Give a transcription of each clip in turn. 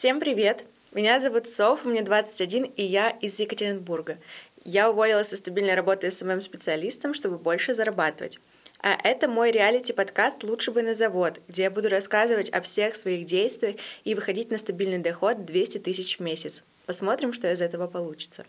Всем привет! Меня зовут Софа, мне 21, и я из Екатеринбурга. Я уволилась со стабильной работы СММ-специалистом, чтобы больше зарабатывать. А это мой реалити-подкаст «Лучше бы на завод», где я буду рассказывать о всех своих действиях и выходить на стабильный доход 200 тысяч в месяц. Посмотрим, что из этого получится.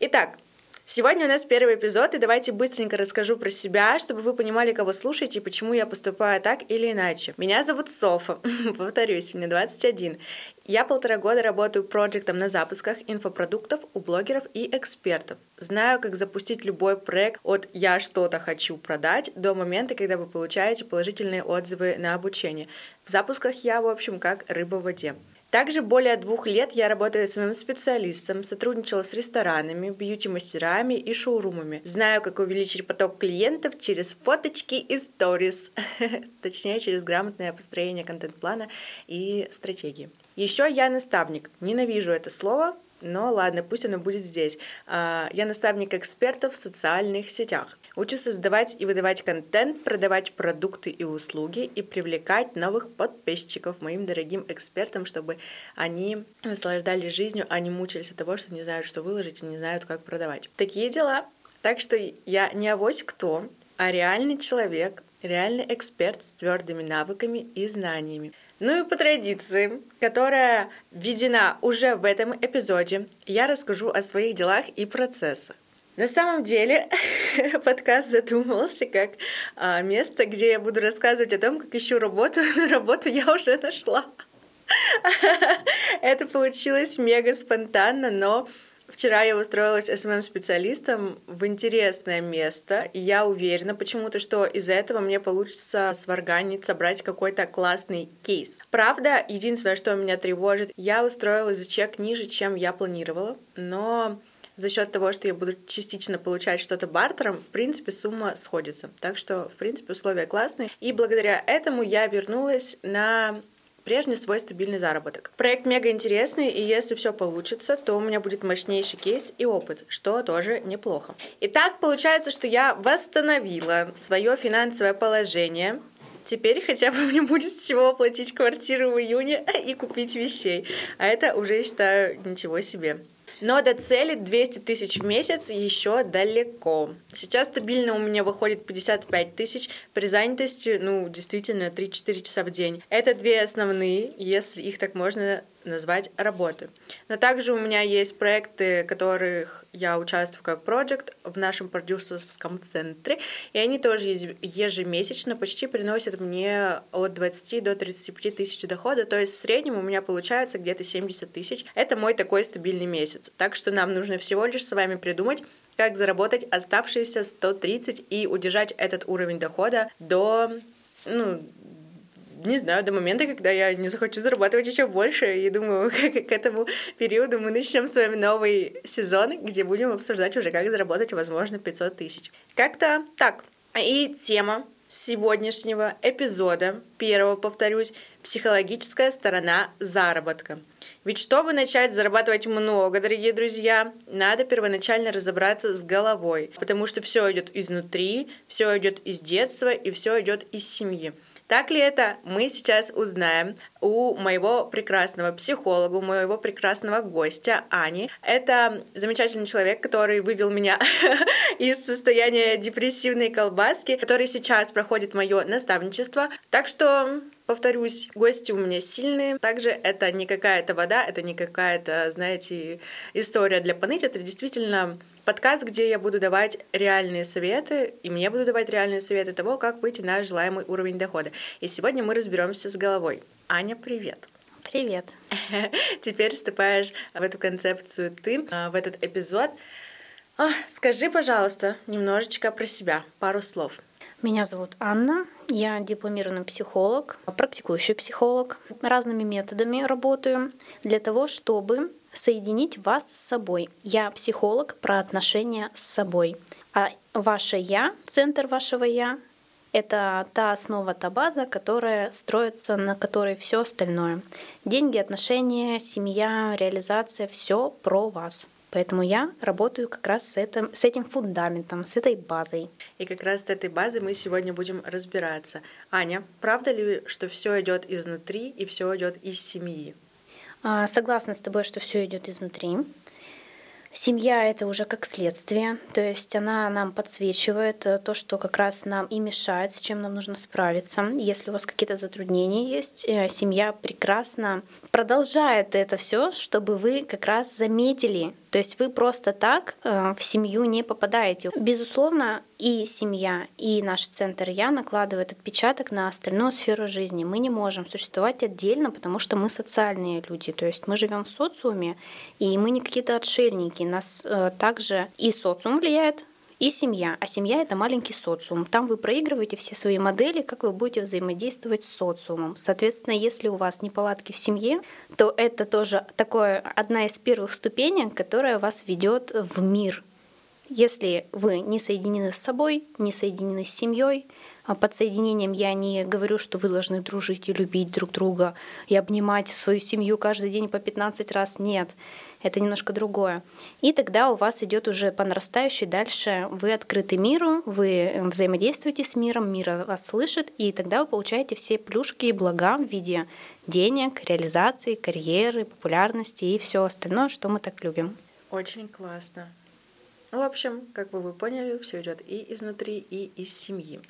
Итак, сегодня у нас первый эпизод, и давайте быстренько расскажу про себя, чтобы вы понимали, кого слушаете и почему я поступаю так или иначе. Меня зовут Софа, повторюсь, мне 21. Я 1,5 года работаю проектом на запусках инфопродуктов у блогеров и экспертов. Знаю, как запустить любой проект от «я что-то хочу продать» до момента, когда вы получаете положительные отзывы на обучение. В запусках я, в общем, как рыба в воде. Также более 2 лет я работаю СММ-специалистом, сотрудничала с ресторанами, бьюти-мастерами и шоурумами. Знаю, как увеличить поток клиентов через фоточки и сторис, точнее, через грамотное построение контент-плана и стратегии. Еще я наставник. Ненавижу это слово, но ладно, пусть оно будет здесь. Я наставник экспертов в социальных сетях. Учу создавать и выдавать контент, продавать продукты и услуги и привлекать новых подписчиков моим дорогим экспертам, чтобы они наслаждались жизнью, а не мучились от того, что не знают, что выложить и не знают, как продавать. Такие дела. Так что я не авось кто, а реальный человек, реальный эксперт с твердыми навыками и знаниями. Ну и по традиции, которая введена уже в этом эпизоде, я расскажу о своих делах и процессах. На самом деле, подкаст задумался как место, где я буду рассказывать о том, как ищу работу, но работу я уже нашла. Это получилось мега спонтанно, но вчера я устроилась СММ-специалистом в интересное место, и я уверена почему-то, что из-за этого мне получится сварганить, собрать какой-то классный кейс. Правда, единственное, что меня тревожит, я устроилась за чек ниже, чем я планировала, но за счет того, что я буду частично получать что-то бартером, в принципе, сумма сходится. Так что, в принципе, условия классные. И благодаря этому я вернулась на прежний свой стабильный заработок. Проект мега интересный, и если все получится, то у меня будет мощнейший кейс и опыт, что тоже неплохо. Итак, получается, что я восстановила свое финансовое положение. Теперь хотя бы мне будет с чего оплатить квартиру в июне и купить вещей. А это уже, считаю, ничего себе. Но до цели 200 тысяч в месяц еще далеко. Сейчас стабильно у меня выходит 55 тысяч при занятости, ну, действительно, 3-4 часа в день. Это 2 основные, если их так можно назвать, работы. Но также у меня есть проекты, в которых я участвую как проджект в нашем продюсерском центре, и они тоже ежемесячно почти приносят мне от 20 до 35 тысяч дохода, то есть в среднем у меня получается где-то 70 тысяч. Это мой такой стабильный месяц. Так что нам нужно всего лишь с вами придумать, как заработать оставшиеся 130 и удержать этот уровень дохода до, не знаю, до момента, когда я не захочу зарабатывать еще больше, и думаю, к этому периоду мы начнем с вами новый сезон, где будем обсуждать уже, как заработать, возможно, 500 тысяч. Как-то так. И тема сегодняшнего эпизода, первого, повторюсь, психологическая сторона заработка. Ведь чтобы начать зарабатывать много, дорогие друзья, надо первоначально разобраться с головой, потому что все идет изнутри, все идет из детства и все идет из семьи. Так ли это, мы сейчас узнаем у моего прекрасного психолога, у моего прекрасного гостя Ани. Это замечательный человек, который вывел меня из состояния депрессивной колбаски, который сейчас проходит мое наставничество. Так что, повторюсь, гости у меня сильные. Также это не какая-то вода, это не какая-то, знаете, история для поныть. Это действительно подкаст, где я буду давать реальные советы, и мне будут давать реальные советы того, как выйти на желаемый уровень дохода. И сегодня мы разберемся с головой. Аня, привет! Привет! Теперь вступаешь в эту концепцию ты, в этот эпизод. Скажи, пожалуйста, немножечко про себя, пару слов. Меня зовут Анна, я дипломированный психолог, практикующий психолог. Разными методами работаю для того, чтобы соединить вас с собой. Я психолог про отношения с собой. А ваше «я», центр вашего «я» — это та основа, та база, которая строится, на которой все остальное. Деньги, отношения, семья, реализация — все про вас, Поэтому я работаю как раз с этим фундаментом, с этой базой. И как раз с этой базой мы сегодня будем разбираться. Аня, правда ли, что все идет изнутри и все идет из семьи? Согласна с тобой, что все идет изнутри. Семья — это уже как следствие, то есть она нам подсвечивает то, что как раз нам и мешает, с чем нам нужно справиться. Если у вас какие-то затруднения есть, семья прекрасно продолжает это все, чтобы вы как раз заметили. То есть вы просто так в семью не попадаете. Безусловно, и семья, и наш центр «Я» накладывает отпечаток на остальную сферу жизни. Мы не можем существовать отдельно, потому что мы социальные люди. То есть мы живем в социуме, и мы не какие-то отшельники. Нас также и социум влияет, и семья. А семья — это маленький социум. Там вы проигрываете все свои модели, как вы будете взаимодействовать с социумом. Соответственно, если у вас неполадки в семье, то это тоже такое одна из первых ступеней, которая вас ведет в мир. Если вы не соединены с собой, не соединены с семьей, под соединением я не говорю, что вы должны дружить и любить друг друга и обнимать свою семью каждый день по 15 раз. Нет, это немножко другое. И тогда у вас идет уже по нарастающей дальше. Вы открыты миру, вы взаимодействуете с миром, мир вас слышит, и тогда вы получаете все плюшки и блага в виде денег, реализации, карьеры, популярности и все остальное, что мы так любим. Очень классно. В общем, как бы вы поняли, все идет и изнутри, и из семьи.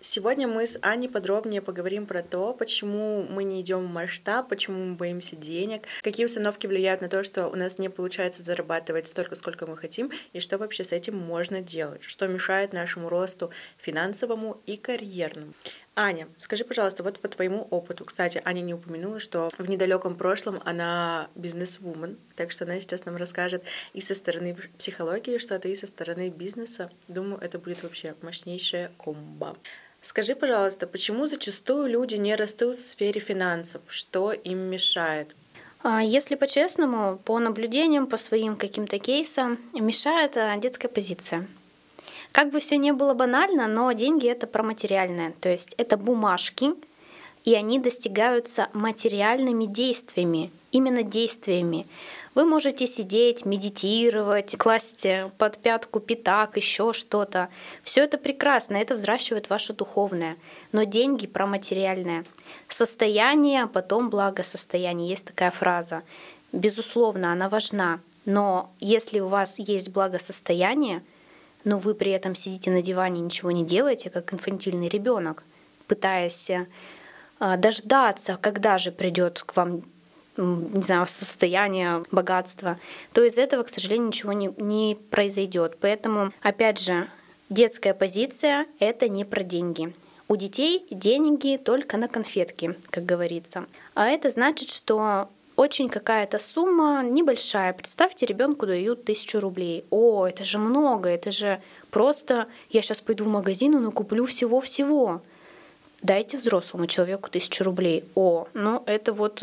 Сегодня мы с Аней подробнее поговорим про то, почему мы не идем в масштаб, почему мы боимся денег, какие установки влияют на то, что у нас не получается зарабатывать столько, сколько мы хотим, и что вообще с этим можно делать, что мешает нашему росту финансовому и карьерному. Аня, скажи, пожалуйста, вот по твоему опыту. Кстати, Аня не упомянула, что в недалеком прошлом она бизнес-вумен, так что она сейчас нам расскажет и со стороны психологии что-то, и со стороны бизнеса. Думаю, это будет вообще мощнейшая комбо. Скажи, пожалуйста, почему зачастую люди не растут в сфере финансов? Что им мешает? Если по-честному, по наблюдениям, по своим каким-то кейсам, мешает детская позиция. Как бы все не было банально, но деньги — это про материальное. То есть это бумажки, и они достигаются материальными действиями, именно действиями. Вы можете сидеть, медитировать, класть под пятку пятак, еще что-то. Все это прекрасно, это взращивает ваше духовное. Но деньги про материальное. Состояние, потом благосостояние. Есть такая фраза. Безусловно, она важна. Но если у вас есть благосостояние, но вы при этом сидите на диване и ничего не делаете, как инфантильный ребенок, пытаясь дождаться, когда же придет к вам, не знаю, состояние богатства, то из этого, к сожалению, ничего не произойдет. Поэтому, опять же, детская позиция — это не про деньги. У детей деньги только на конфетки, как говорится. А это значит, что очень какая-то сумма небольшая. Представьте, ребенку дают 1000 рублей. О, это же много, это же просто я сейчас пойду в магазин и накуплю всего-всего. Дайте взрослому человеку 1000 рублей. О, ну это вот,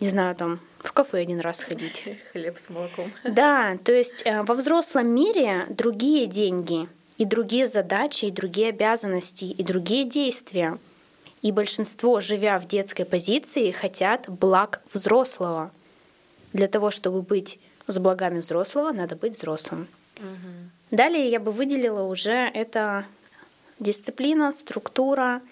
не знаю, там в кафе один раз ходить. Хлеб с молоком. Да, то есть во взрослом мире другие деньги, и другие задачи, и другие обязанности, и другие действия. И большинство, живя в детской позиции, хотят благ взрослого. Для того, чтобы быть с благами взрослого, надо быть взрослым. Угу. Далее я бы выделила уже это дисциплина, структура,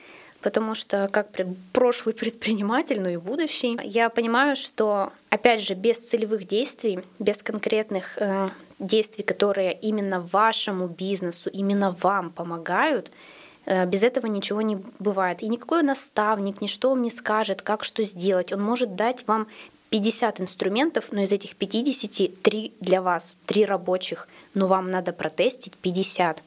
потому что как прошлый предприниматель, ну и будущий, я понимаю, что, опять же, без целевых действий, без конкретных действий, которые именно вашему бизнесу, именно вам помогают, без этого ничего не бывает. И никакой наставник, ничто вам не скажет, как что сделать. Он может дать вам 50 инструментов, но из этих 50 3 для вас, 3 рабочих. Но вам надо протестить 50.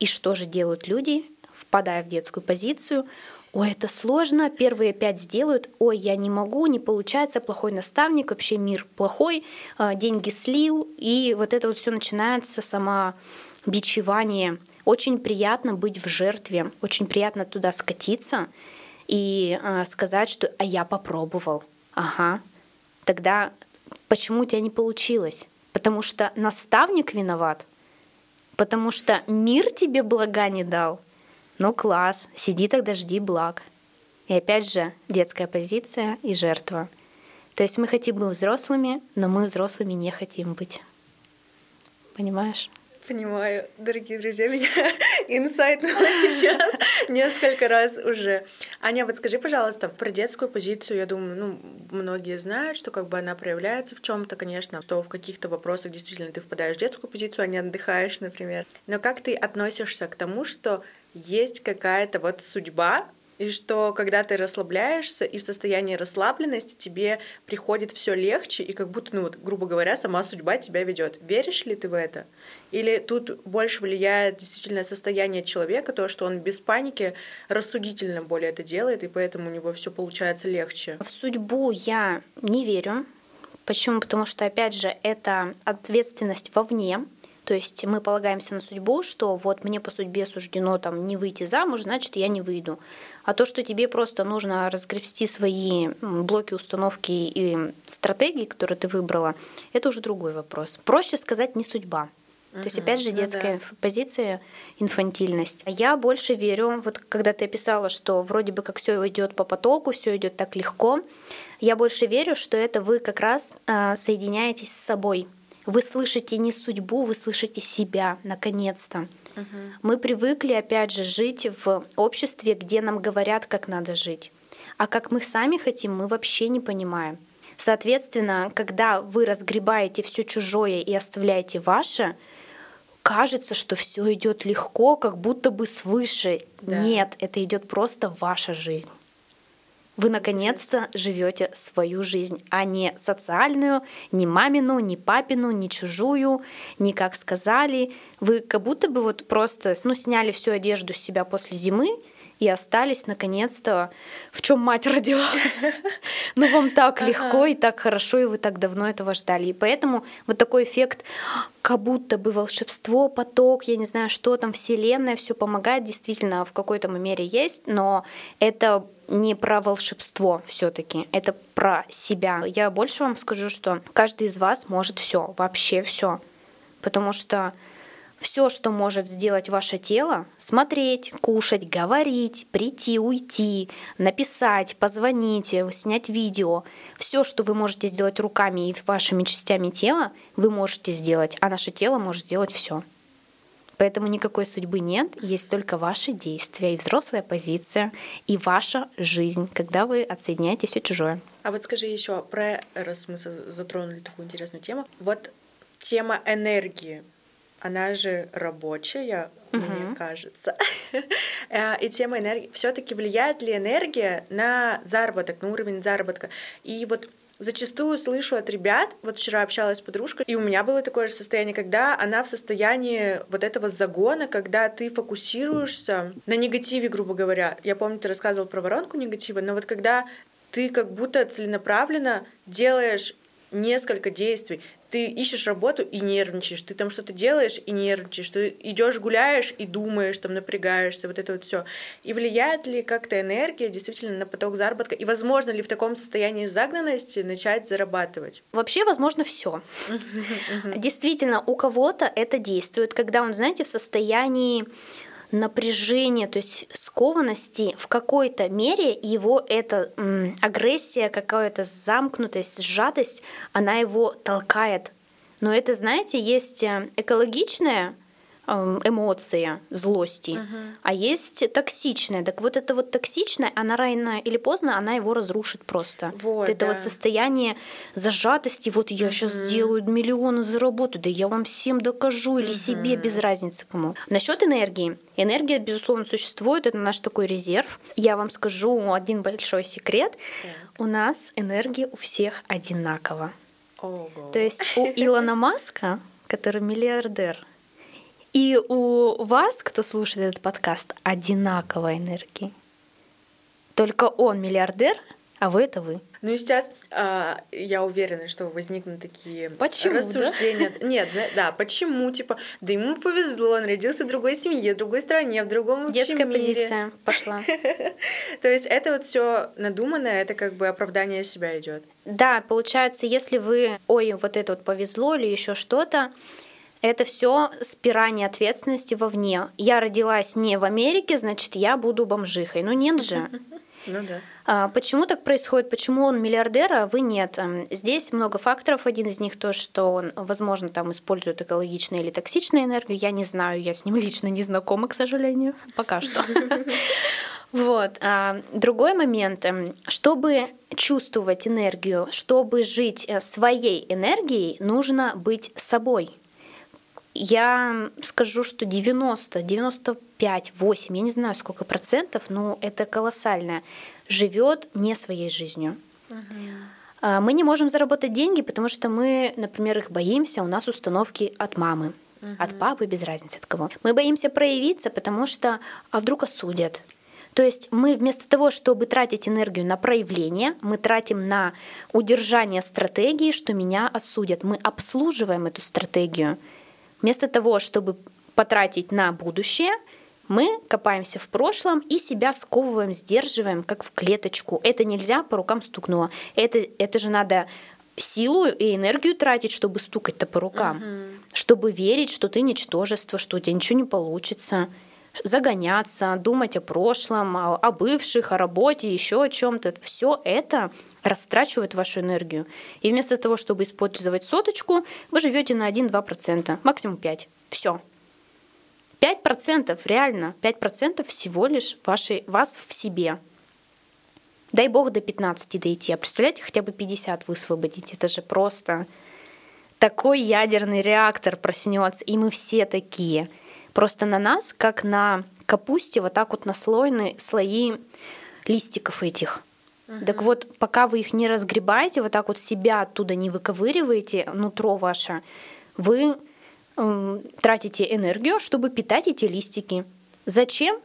И что же делают люди, впадая в детскую позицию? Ой, это сложно, первые 5 сделают. Ой, я не могу, не получается, плохой наставник, вообще мир плохой, деньги слил. И вот это вот все начинается самобичевание. Очень приятно быть в жертве, очень приятно туда скатиться и сказать, что «а я попробовал». Ага, тогда почему у тебя не получилось? Потому что наставник виноват, потому что мир тебе блага не дал. Ну класс, сиди тогда, жди благ. И опять же, детская позиция и жертва. То есть мы хотим быть взрослыми, но мы взрослыми не хотим быть. Понимаешь? Понимаю, дорогие друзья, меня инсайт сейчас несколько раз уже. Аня, вот скажи, пожалуйста, про детскую позицию. Я думаю, многие знают, что как бы она проявляется в чем-то, конечно, что в каких-то вопросах действительно ты впадаешь в детскую позицию, а не отдыхаешь, например. Но как ты относишься к тому, что есть какая-то вот судьба, и что когда ты расслабляешься, и в состоянии расслабленности тебе приходит все легче, и как будто, грубо говоря, сама судьба тебя ведет. Веришь ли ты в это? Или тут больше влияет действительно состояние человека, то, что он без паники рассудительно более это делает, и поэтому у него все получается легче? В судьбу я не верю. Почему? Потому что, опять же, это ответственность вовне. То есть мы полагаемся на судьбу, что вот мне по судьбе суждено там не выйти замуж, значит, я не выйду. А то, что тебе просто нужно разгребсти свои блоки установки и стратегии, которые ты выбрала, это уже другой вопрос. Проще сказать «не судьба». То есть, опять же, детская позиция, инфантильность. Я больше верю, вот когда ты описала, что вроде бы как все идет по потоку, все идет так легко, я больше верю, что это вы как раз соединяетесь с собой. Вы слышите не судьбу, вы слышите себя, наконец-то. Uh-huh. Мы привыкли, опять же, жить в обществе, где нам говорят, как надо жить. А как мы сами хотим, мы вообще не понимаем. Соответственно, когда вы разгребаете все чужое и оставляете ваше, кажется, что все идет легко, как будто бы свыше. Да. Нет, это идет просто ваша жизнь. Вы наконец-то живете свою жизнь, а не социальную, не мамину, не папину, не чужую, не как сказали. Вы как будто бы вот просто сняли всю одежду с себя после зимы и остались наконец-то, в чем мать родила. Но вам так легко и так хорошо, и вы так давно этого ждали. И поэтому вот такой эффект, как будто бы волшебство, поток, я не знаю, что там, вселенная, все помогает, действительно, в какой-то мере есть, но это не про волшебство все-таки, это про себя. Я больше вам скажу, что каждый из вас может все, вообще все, потому что все, что может сделать ваше тело, смотреть, кушать, говорить, прийти, уйти, написать, позвонить, снять видео, все, что вы можете сделать руками и вашими частями тела, вы можете сделать, а наше тело может сделать все. Поэтому никакой судьбы нет, есть только ваши действия и взрослая позиция, и ваша жизнь, когда вы отсоединяете все чужое. А вот скажи еще про, раз мы затронули такую интересную тему, вот тема энергии, она же рабочая, мне кажется. И тема энергии, все-таки влияет ли энергия на заработок, на уровень заработка? И вот зачастую слышу от ребят, вот вчера общалась с подружкой, и у меня было такое же состояние, когда она в состоянии вот этого загона, когда ты фокусируешься на негативе, грубо говоря. Я помню, ты рассказывала про воронку негатива, но вот когда ты как будто целенаправленно делаешь несколько действий, ты ищешь работу и нервничаешь, ты там что-то делаешь и нервничаешь, ты идешь гуляешь и думаешь, там напрягаешься, вот это вот все. И влияет ли как-то энергия действительно на поток заработка? И возможно ли в таком состоянии загнанности начать зарабатывать? Вообще возможно все. Действительно, у кого-то это действует, когда он, знаете, в состоянии напряжения, то есть скованности, в какой-то мере его эта агрессия, какая-то замкнутость, сжатость, она его толкает. Но это, знаете, есть экологичная эмоция злости, а есть токсичная. Так вот эта вот токсичная, она рано или поздно, она его разрушит просто. Вот, это вот состояние зажатости, вот я сейчас сделаю миллионы, заработаю, да я вам всем докажу или себе, без разницы кому. Насчет энергии. Энергия, безусловно, существует, это наш такой резерв. Я вам скажу один большой секрет. У нас энергия у всех одинакова. То есть у Илона Маска, который миллиардер, и у вас, кто слушает этот подкаст, одинаковая энергия. Только он миллиардер, а вы — это вы. Ну и сейчас я уверена, что возникнут такие рассуждения. Да? Нет, да, почему? Типа, да ему повезло, он родился в другой семье, в другой стране, в другом вообще мире. Детская позиция пошла. То есть это вот все надуманное, это как бы оправдание себя идет. Да, получается, если вы, ой, вот это вот повезло или еще что-то, это все спирание ответственности вовне. Я родилась не в Америке, значит, я буду бомжихой. Ну нет же. Ну да. Почему так происходит? Почему он миллиардер, а вы нет? Здесь много факторов. Один из них то, что он, возможно, там использует экологичную или токсичную энергию. Я не знаю, я с ним лично не знакома, к сожалению, пока что. Вот. Другой момент. Чтобы чувствовать энергию, чтобы жить своей энергией, нужно быть собой. Я скажу, что 90, 95, 8, я не знаю, сколько процентов, но это колоссально, живет не своей жизнью. Uh-huh. Мы не можем заработать деньги, потому что мы, например, их боимся, у нас установки от мамы, uh-huh. от папы, без разницы от кого. Мы боимся проявиться, потому что а вдруг осудят. То есть мы вместо того, чтобы тратить энергию на проявление, мы тратим на удержание стратегии, что меня осудят. Мы обслуживаем эту стратегию. Вместо того, чтобы потратить на будущее, мы копаемся в прошлом и себя сковываем, сдерживаем, как в клеточку. Это нельзя, по рукам стукнуло. Это же надо силу и энергию тратить, чтобы стукать-то по рукам. Uh-huh. Чтобы верить, что ты ничтожество, что у тебя ничего не получится. Загоняться, думать о прошлом, о бывших, о работе, еще о чем-то. Все это растрачивает вашу энергию. И вместо того, чтобы использовать соточку, вы живете на 1-2%, максимум 5%. Все. 5% реально, 5% всего лишь вас в себе. Дай бог до 15 дойти. А представляете, хотя бы 50 высвободить. Это же просто такой ядерный реактор проснется. И мы все такие. Просто на нас, как на капусте, вот так вот наслоены слои листиков этих. Uh-huh. Так вот, пока вы их не разгребаете, вот так вот себя оттуда не выковыриваете, нутро ваше, вы тратите энергию, чтобы питать эти листики. Зачем?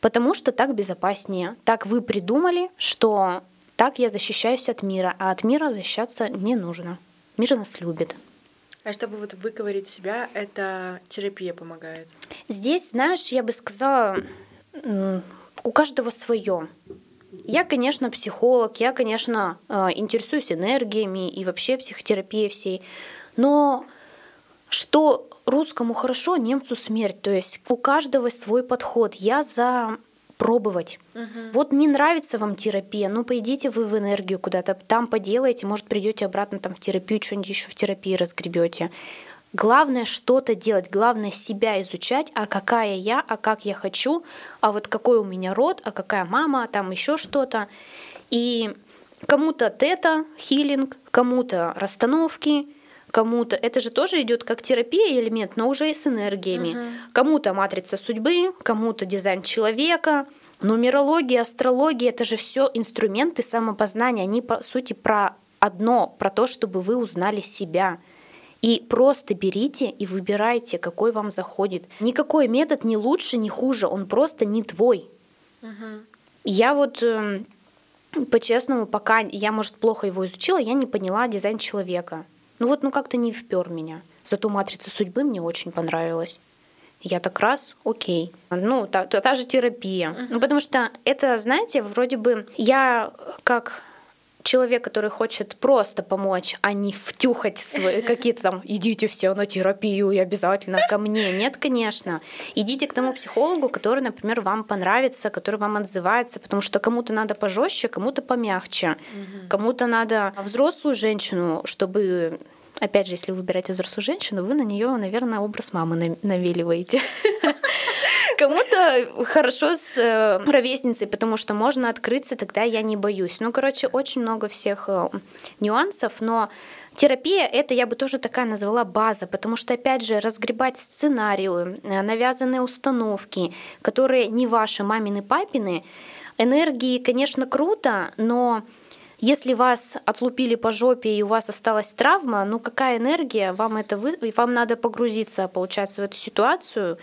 Потому что так безопаснее. Так вы придумали, что так я защищаюсь от мира, а от мира защищаться не нужно. Мир нас любит. А чтобы вот выковырить себя, это терапия помогает? Здесь, знаешь, я бы сказала, у каждого свое. Я, конечно, психолог, я, конечно, интересуюсь энергиями и вообще психотерапией всей. Но что русскому хорошо, немцу смерть. То есть у каждого свой подход. Я за пробовать. Угу. Вот не нравится вам терапия, ну пойдите вы в энергию куда-то, там поделаете, может, придете обратно там в терапию, что-нибудь еще в терапии разгребете. Главное что-то делать, главное себя изучать, а какая я, а как я хочу, а вот какой у меня род, а какая мама, а там еще что-то. И кому-то тета, хилинг, кому-то расстановки, кому-то это же тоже идет как терапия элемент, но уже и с энергиями. Uh-huh. Кому-то матрица судьбы, кому-то дизайн человека, нумерология, астрология, это же все инструменты самопознания, они по сути про одно, про то, чтобы вы узнали себя. И просто берите и выбирайте, какой вам заходит. Никакой метод не лучше, не хуже, он просто не твой. Uh-huh. Я вот по-честному, пока я, может, плохо его изучила, я не поняла дизайн человека. Ну вот, ну как-то не впёр меня. Зато «Матрица судьбы» мне очень понравилась. Я так раз, окей. Ну, та же терапия. Uh-huh. Ну, потому что это, знаете, вроде бы я как человек, который хочет просто помочь, а не втюхать свои какие-то там «идите все на терапию и обязательно ко мне». Нет, конечно. Идите к тому психологу, который, например, вам понравится, который вам отзывается, потому что кому-то надо пожестче, кому-то помягче. Uh-huh. Кому-то надо взрослую женщину, чтобы... Опять же, если вы выбираете взрослую женщину, вы на нее, наверное, образ мамы навеливаете. Кому-то хорошо с ровесницей, потому что можно открыться, тогда я не боюсь. Ну, короче, очень много всех нюансов, но терапия — это я бы тоже такая назвала база, потому что, опять же, разгребать сценарии, навязанные установки, которые не ваши, мамины, папины, энергии, конечно, круто, но... Если вас отлупили по жопе и у вас осталась травма, ну какая энергия, вам надо погрузиться, получается, в эту ситуацию,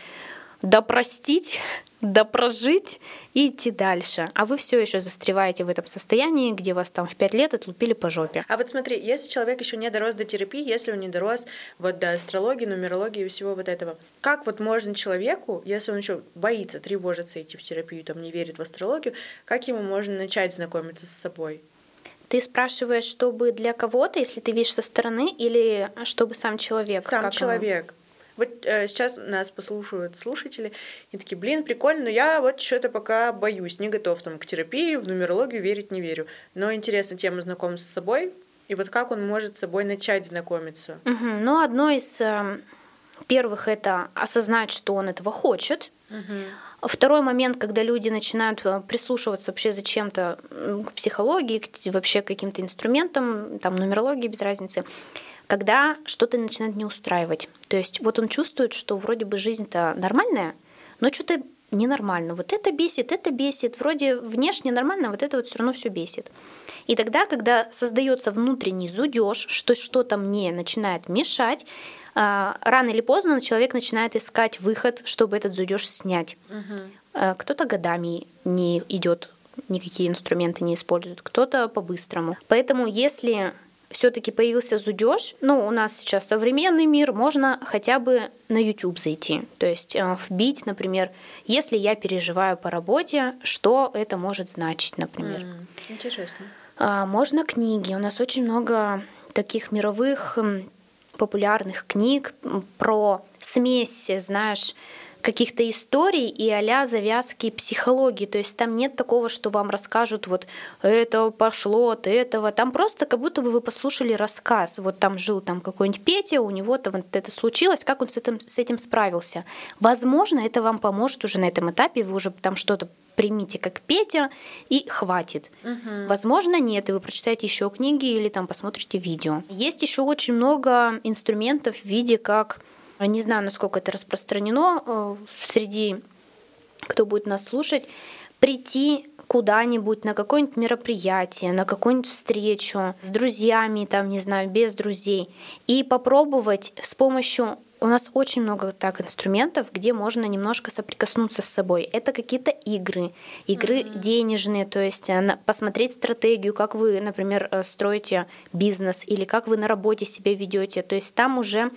допростить, допрожить и идти дальше. А вы все еще застреваете в этом состоянии, где вас там в 5 лет отлупили по жопе. А вот смотри, если человек еще не дорос до терапии, если он не дорос вот до астрологии, нумерологии и всего вот этого, как вот можно человеку, если он еще боится, тревожится идти в терапию, там не верит в астрологию, как ему можно начать знакомиться с собой? Ты спрашиваешь, чтобы для кого-то, если ты видишь со стороны, или чтобы сам человек? Сам человек. Вот сейчас нас послушают слушатели и такие, блин, прикольно, но я вот что-то пока боюсь, не готов там к терапии, в нумерологию верить не верю. Но интересна тема знакомства с собой, и вот как он может с собой начать знакомиться. Угу. Ну, одно из первых — это осознать, что он этого хочет. Угу. Второй момент, когда люди начинают прислушиваться вообще зачем-то к психологии, вообще к каким-то инструментам, там, нумерологии, без разницы, когда что-то начинает не устраивать. То есть вот он чувствует, что вроде бы жизнь-то нормальная, но что-то ненормально. Вот это бесит, вроде внешне нормально, вот это вот все равно все бесит. И тогда, когда создается внутренний зудеж, что что-то мне начинает мешать, рано или поздно человек начинает искать выход, чтобы этот зудеж снять. Угу. Кто-то годами не идет, никакие инструменты не использует, кто-то по-быстрому. Поэтому если все-таки появился зудеж, ну, у нас сейчас современный мир, можно хотя бы на YouTube зайти, то есть вбить, например, если я переживаю по работе, что это может значить, например. Интересно. Можно книги, у нас очень много таких мировых популярных книг про смесь, знаешь, каких-то историй и а-ля завязки психологии. То есть там нет такого, что вам расскажут вот это пошло от этого. Там просто как будто бы вы послушали рассказ. Вот там жил там какой-нибудь Петя, у него-то вот это случилось, как он с этим справился. Возможно, это вам поможет уже на этом этапе, вы уже там что-то примите как Петя и хватит. Угу. Возможно, нет, и вы прочитаете еще книги или там посмотрите видео. Есть еще очень много инструментов в виде как... Не знаю, насколько это распространено среди, кто будет нас слушать, прийти куда-нибудь на какое-нибудь мероприятие, на какую-нибудь встречу с друзьями, там, не знаю, без друзей, и попробовать с помощью... У нас очень много так инструментов, где можно немножко соприкоснуться с собой. Это какие-то игры mm-hmm. денежные, то есть посмотреть стратегию, как вы, например, строите бизнес или как вы на работе себя ведете. То есть там уже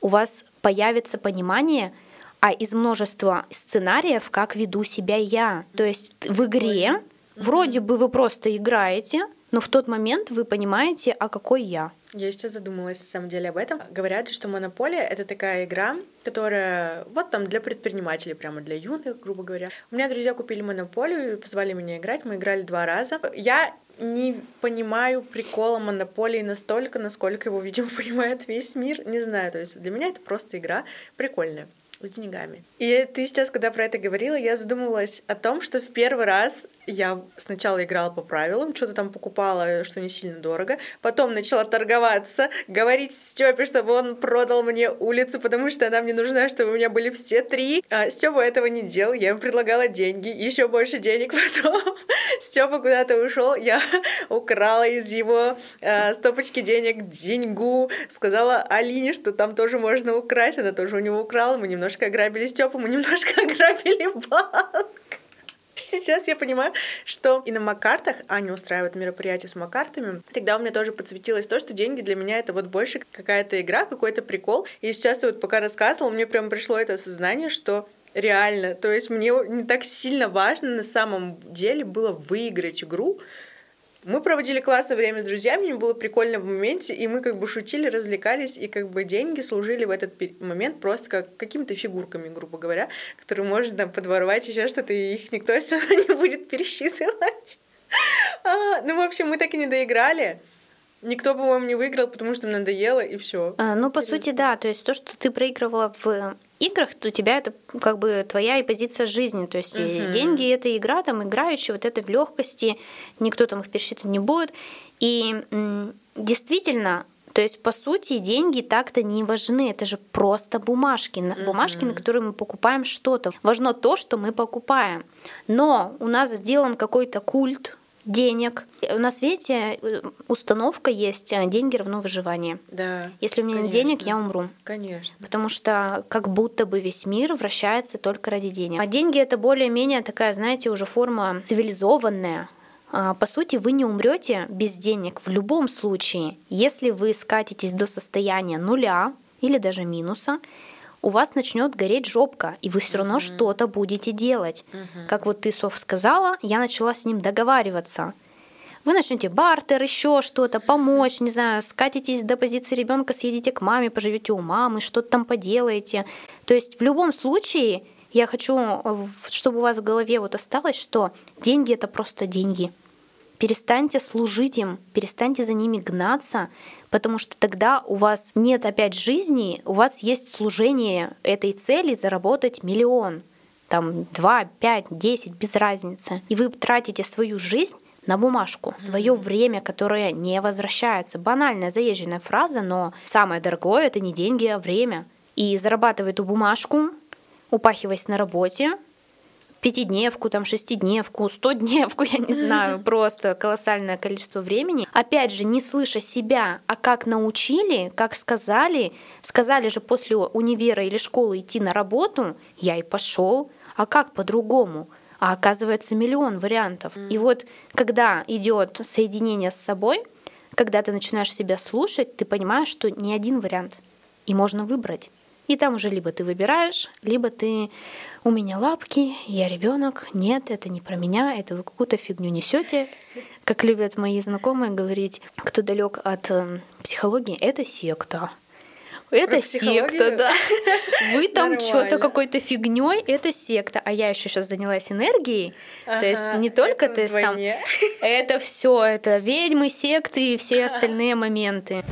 у вас появится понимание, а из множества сценариев, как веду себя я. То есть в игре вроде бы вы просто играете, но в тот момент вы понимаете, а какой я. Я сейчас задумалась на самом деле об этом. Говорят же, что монополия — это такая игра, которая вот там для предпринимателей, прямо для юных, грубо говоря. У меня друзья купили монополию и позвали меня играть. Мы играли 2 раза. Я не понимаю прикола монополии настолько, насколько его, видимо, понимает весь мир. Не знаю, то есть для меня это просто игра прикольная, с деньгами. И ты сейчас, когда про это говорила, я задумалась о том, что в первый раз я сначала играла по правилам, что-то там покупала, что не сильно дорого, потом начала торговаться, говорить Стёпе, чтобы он продал мне улицу, потому что она мне нужна, чтобы у меня были все 3. А Стёпа этого не делал, я ему предлагала деньги, еще больше денег, потом Стёпа куда-то ушел, я украла из его стопочки денег деньгу, сказала Алине, что там тоже можно украсть, она тоже у него украла, мы немножко ограбили Стёпу, мы немножко ограбили банк. Сейчас я понимаю, что и на Макартах Аня устраивает мероприятия с Макартами. Тогда у меня тоже подсветилось то, что деньги для меня это вот больше какая-то игра, какой-то прикол. И сейчас ты вот пока рассказывала, мне прям пришло это осознание, что реально, то есть мне не так сильно важно на самом деле было выиграть игру. Мы проводили классное время с друзьями, мне было прикольно в моменте, и мы как бы шутили, развлекались, и как бы деньги служили в этот момент просто как какими-то фигурками, грубо говоря, которые можно там подворовать еще что-то, и их никто все равно не будет пересчитывать. Ну, в общем, мы так и не доиграли. Никто, по-моему, не выиграл, потому что им надоело, и все. Ну, по сути, да, то есть то, что ты проигрывала в играх, то у тебя это как бы твоя и позиция жизни, то есть угу. деньги — это игра, там играющие, вот это в легкости, никто там их пересчитывать не будет. И действительно, то есть по сути деньги так-то не важны, это же просто бумажки, угу. бумажки, на которые мы покупаем что-то. Важно то, что мы покупаем. Но у нас сделан какой-то культ денег. У нас, видите, установка есть «деньги равно выживание». Да, если у меня нет денег, я умру. Конечно. Потому что как будто бы весь мир вращается только ради денег. А деньги — это более-менее такая, знаете, уже форма цивилизованная. По сути, вы не умрете без денег в любом случае. Если вы скатитесь до состояния нуля или даже минуса, у вас начнет гореть жопка, и вы все равно mm-hmm. что-то будете делать. Mm-hmm. Как вот ты, Соф, сказала, я начала с ним договариваться. Вы начнете бартер, еще что-то, помочь, не знаю, скатитесь до позиции ребенка, съедите к маме, поживете у мамы, что-то там поделаете. То есть в любом случае я хочу, чтобы у вас в голове вот осталось, что деньги — это просто деньги. Перестаньте служить им, перестаньте за ними гнаться, потому что тогда у вас нет опять жизни, у вас есть служение этой цели — заработать миллион, там 2, 5, 10, без разницы. И вы тратите свою жизнь на бумажку, свое время, которое не возвращается. Банальная заезженная фраза, но самое дорогое — это не деньги, а время. И зарабатывая эту бумажку, упахиваясь на работе, пятидневку, там, шестидневку, 100-дневку, я не знаю, просто колоссальное количество времени. Опять же, не слыша себя, а как научили, как сказали. Сказали же после универа или школы идти на работу, я и пошел. А как по-другому? А оказывается, миллион вариантов. И вот когда идет соединение с собой, когда ты начинаешь себя слушать, ты понимаешь, что не один вариант, и можно выбрать. И там уже либо ты выбираешь, либо ты «у меня лапки, я ребенок, нет, это не про меня, это вы какую-то фигню несете». Как любят мои знакомые говорить, кто далек от психологии, это секта. Это секта, да. Вы там что-то какой-то фигней, это секта. А я еще сейчас занялась энергией. Ага, то есть не только ты там. Это все, это ведьмы, секты и все остальные моменты.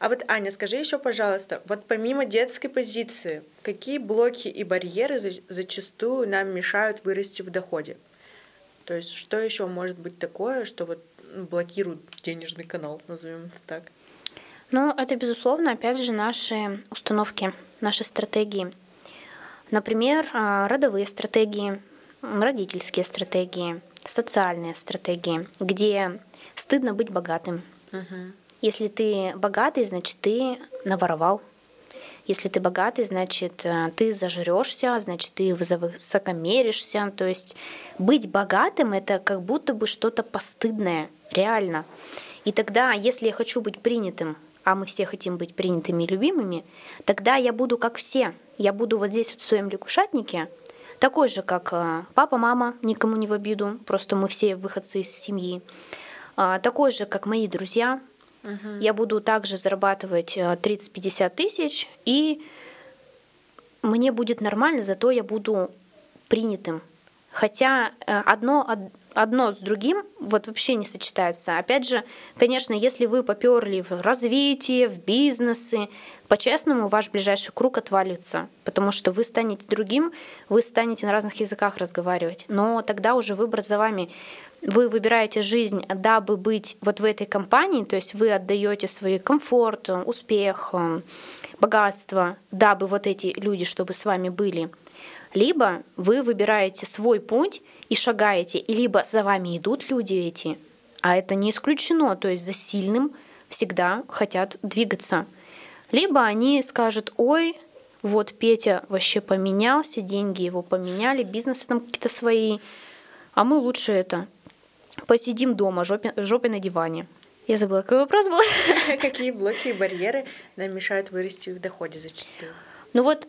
А вот, Аня, скажи еще, пожалуйста, вот помимо детской позиции, какие блоки и барьеры зачастую нам мешают вырасти в доходе? То есть что еще может быть такое, что вот блокирует денежный канал, назовем это так? Ну, это, безусловно, опять же, наши установки, наши стратегии. Например, родовые стратегии, родительские стратегии, социальные стратегии, где стыдно быть богатым. Угу. Если ты богатый, значит, ты наворовал. Если ты богатый, значит, ты зажрёшься, значит, ты высокомеришься. То есть быть богатым — это как будто бы что-то постыдное, реально. И тогда, если я хочу быть принятым, а мы все хотим быть принятыми и любимыми, тогда я буду как все. Я буду вот здесь вот в своем лягушатнике, такой же, как папа, мама, никому не в обиду, просто мы все выходцы из семьи, такой же, как мои друзья. Я буду также зарабатывать 30-50 тысяч, и мне будет нормально, зато я буду принятым. Хотя одно с другим вот вообще не сочетается. Опять же, конечно, если вы попёрли в развитие, в бизнесы, по-честному ваш ближайший круг отвалится, потому что вы станете другим, вы станете на разных языках разговаривать. Но тогда уже выбор за вами. Вы выбираете жизнь, дабы быть вот в этой компании, то есть вы отдаете свой комфорт, успех, богатство, дабы вот эти люди, чтобы с вами были. Либо вы выбираете свой путь и шагаете, и либо за вами идут люди эти, а это не исключено, то есть за сильным всегда хотят двигаться. Либо они скажут: ой, вот Петя вообще поменялся, деньги его поменяли, бизнесы там какие-то свои, а мы лучше это... Посидим дома, жопе на диване. Я забыла, какой вопрос был. Какие блоки и барьеры нам мешают вырасти в доходе зачастую? Ну вот,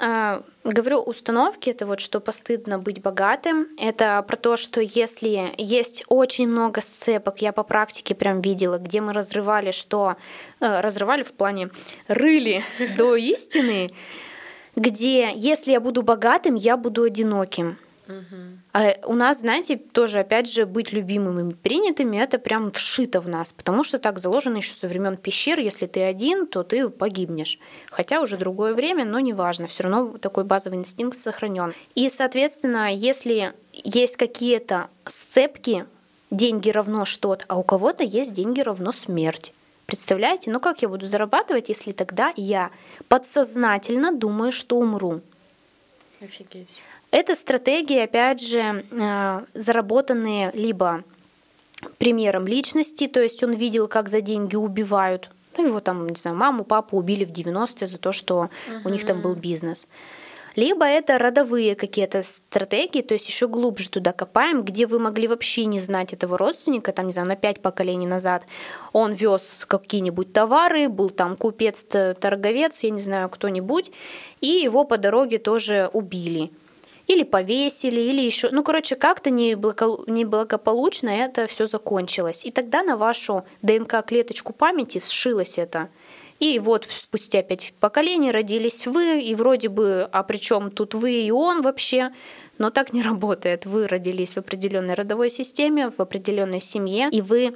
говорю, установки — это вот что постыдно быть богатым. Это про то, что если есть очень много сцепок, я по практике прям видела, где мы разрывали, что разрывали в плане рыли до истины, где если я буду богатым, я буду одиноким. А у нас, знаете, тоже, опять же, быть любимыми и принятыми — это прям вшито в нас, потому что так заложено еще со времен пещер. Если ты один, то ты погибнешь. Хотя уже другое время, но неважно, все равно такой базовый инстинкт сохранен. И, соответственно, если есть какие-то сцепки, деньги равно что-то, а у кого-то есть деньги равно смерть. Представляете, ну как я буду зарабатывать, если тогда я подсознательно думаю, что умру? Офигеть. Это стратегии, опять же, заработанные либо примером личности, то есть он видел, как за деньги убивают. Ну, его там, не знаю, маму, папу убили в 90-е за то, что у них там был бизнес. Либо это родовые какие-то стратегии, то есть еще глубже туда копаем, где вы могли вообще не знать этого родственника, там, не знаю, на 5 поколений назад он вез какие-нибудь товары, был там купец, торговец, я не знаю, кто-нибудь, и его по дороге тоже убили. или повесили, или еще, ну, короче, как-то неблагополучно это все закончилось. И тогда на вашу ДНК-клеточку памяти сшилось это. И вот спустя 5 поколений родились вы, и вроде бы, а при чем тут вы и он вообще? Но так не работает. Вы родились в определенной родовой системе, в определенной семье, и вы,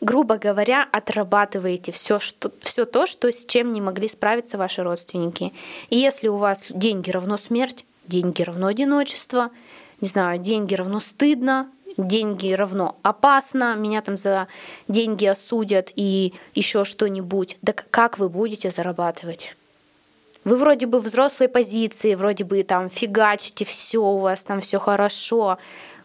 грубо говоря, отрабатываете все то, что, с чем не могли справиться ваши родственники. И если у вас деньги равно смерть, деньги равно одиночество, не знаю, деньги равно стыдно, деньги равно опасно, меня там за деньги осудят и еще что-нибудь. Так как вы будете зарабатывать? Вы вроде бы в взрослой позиции, вроде бы там фигачите, все у вас там все хорошо.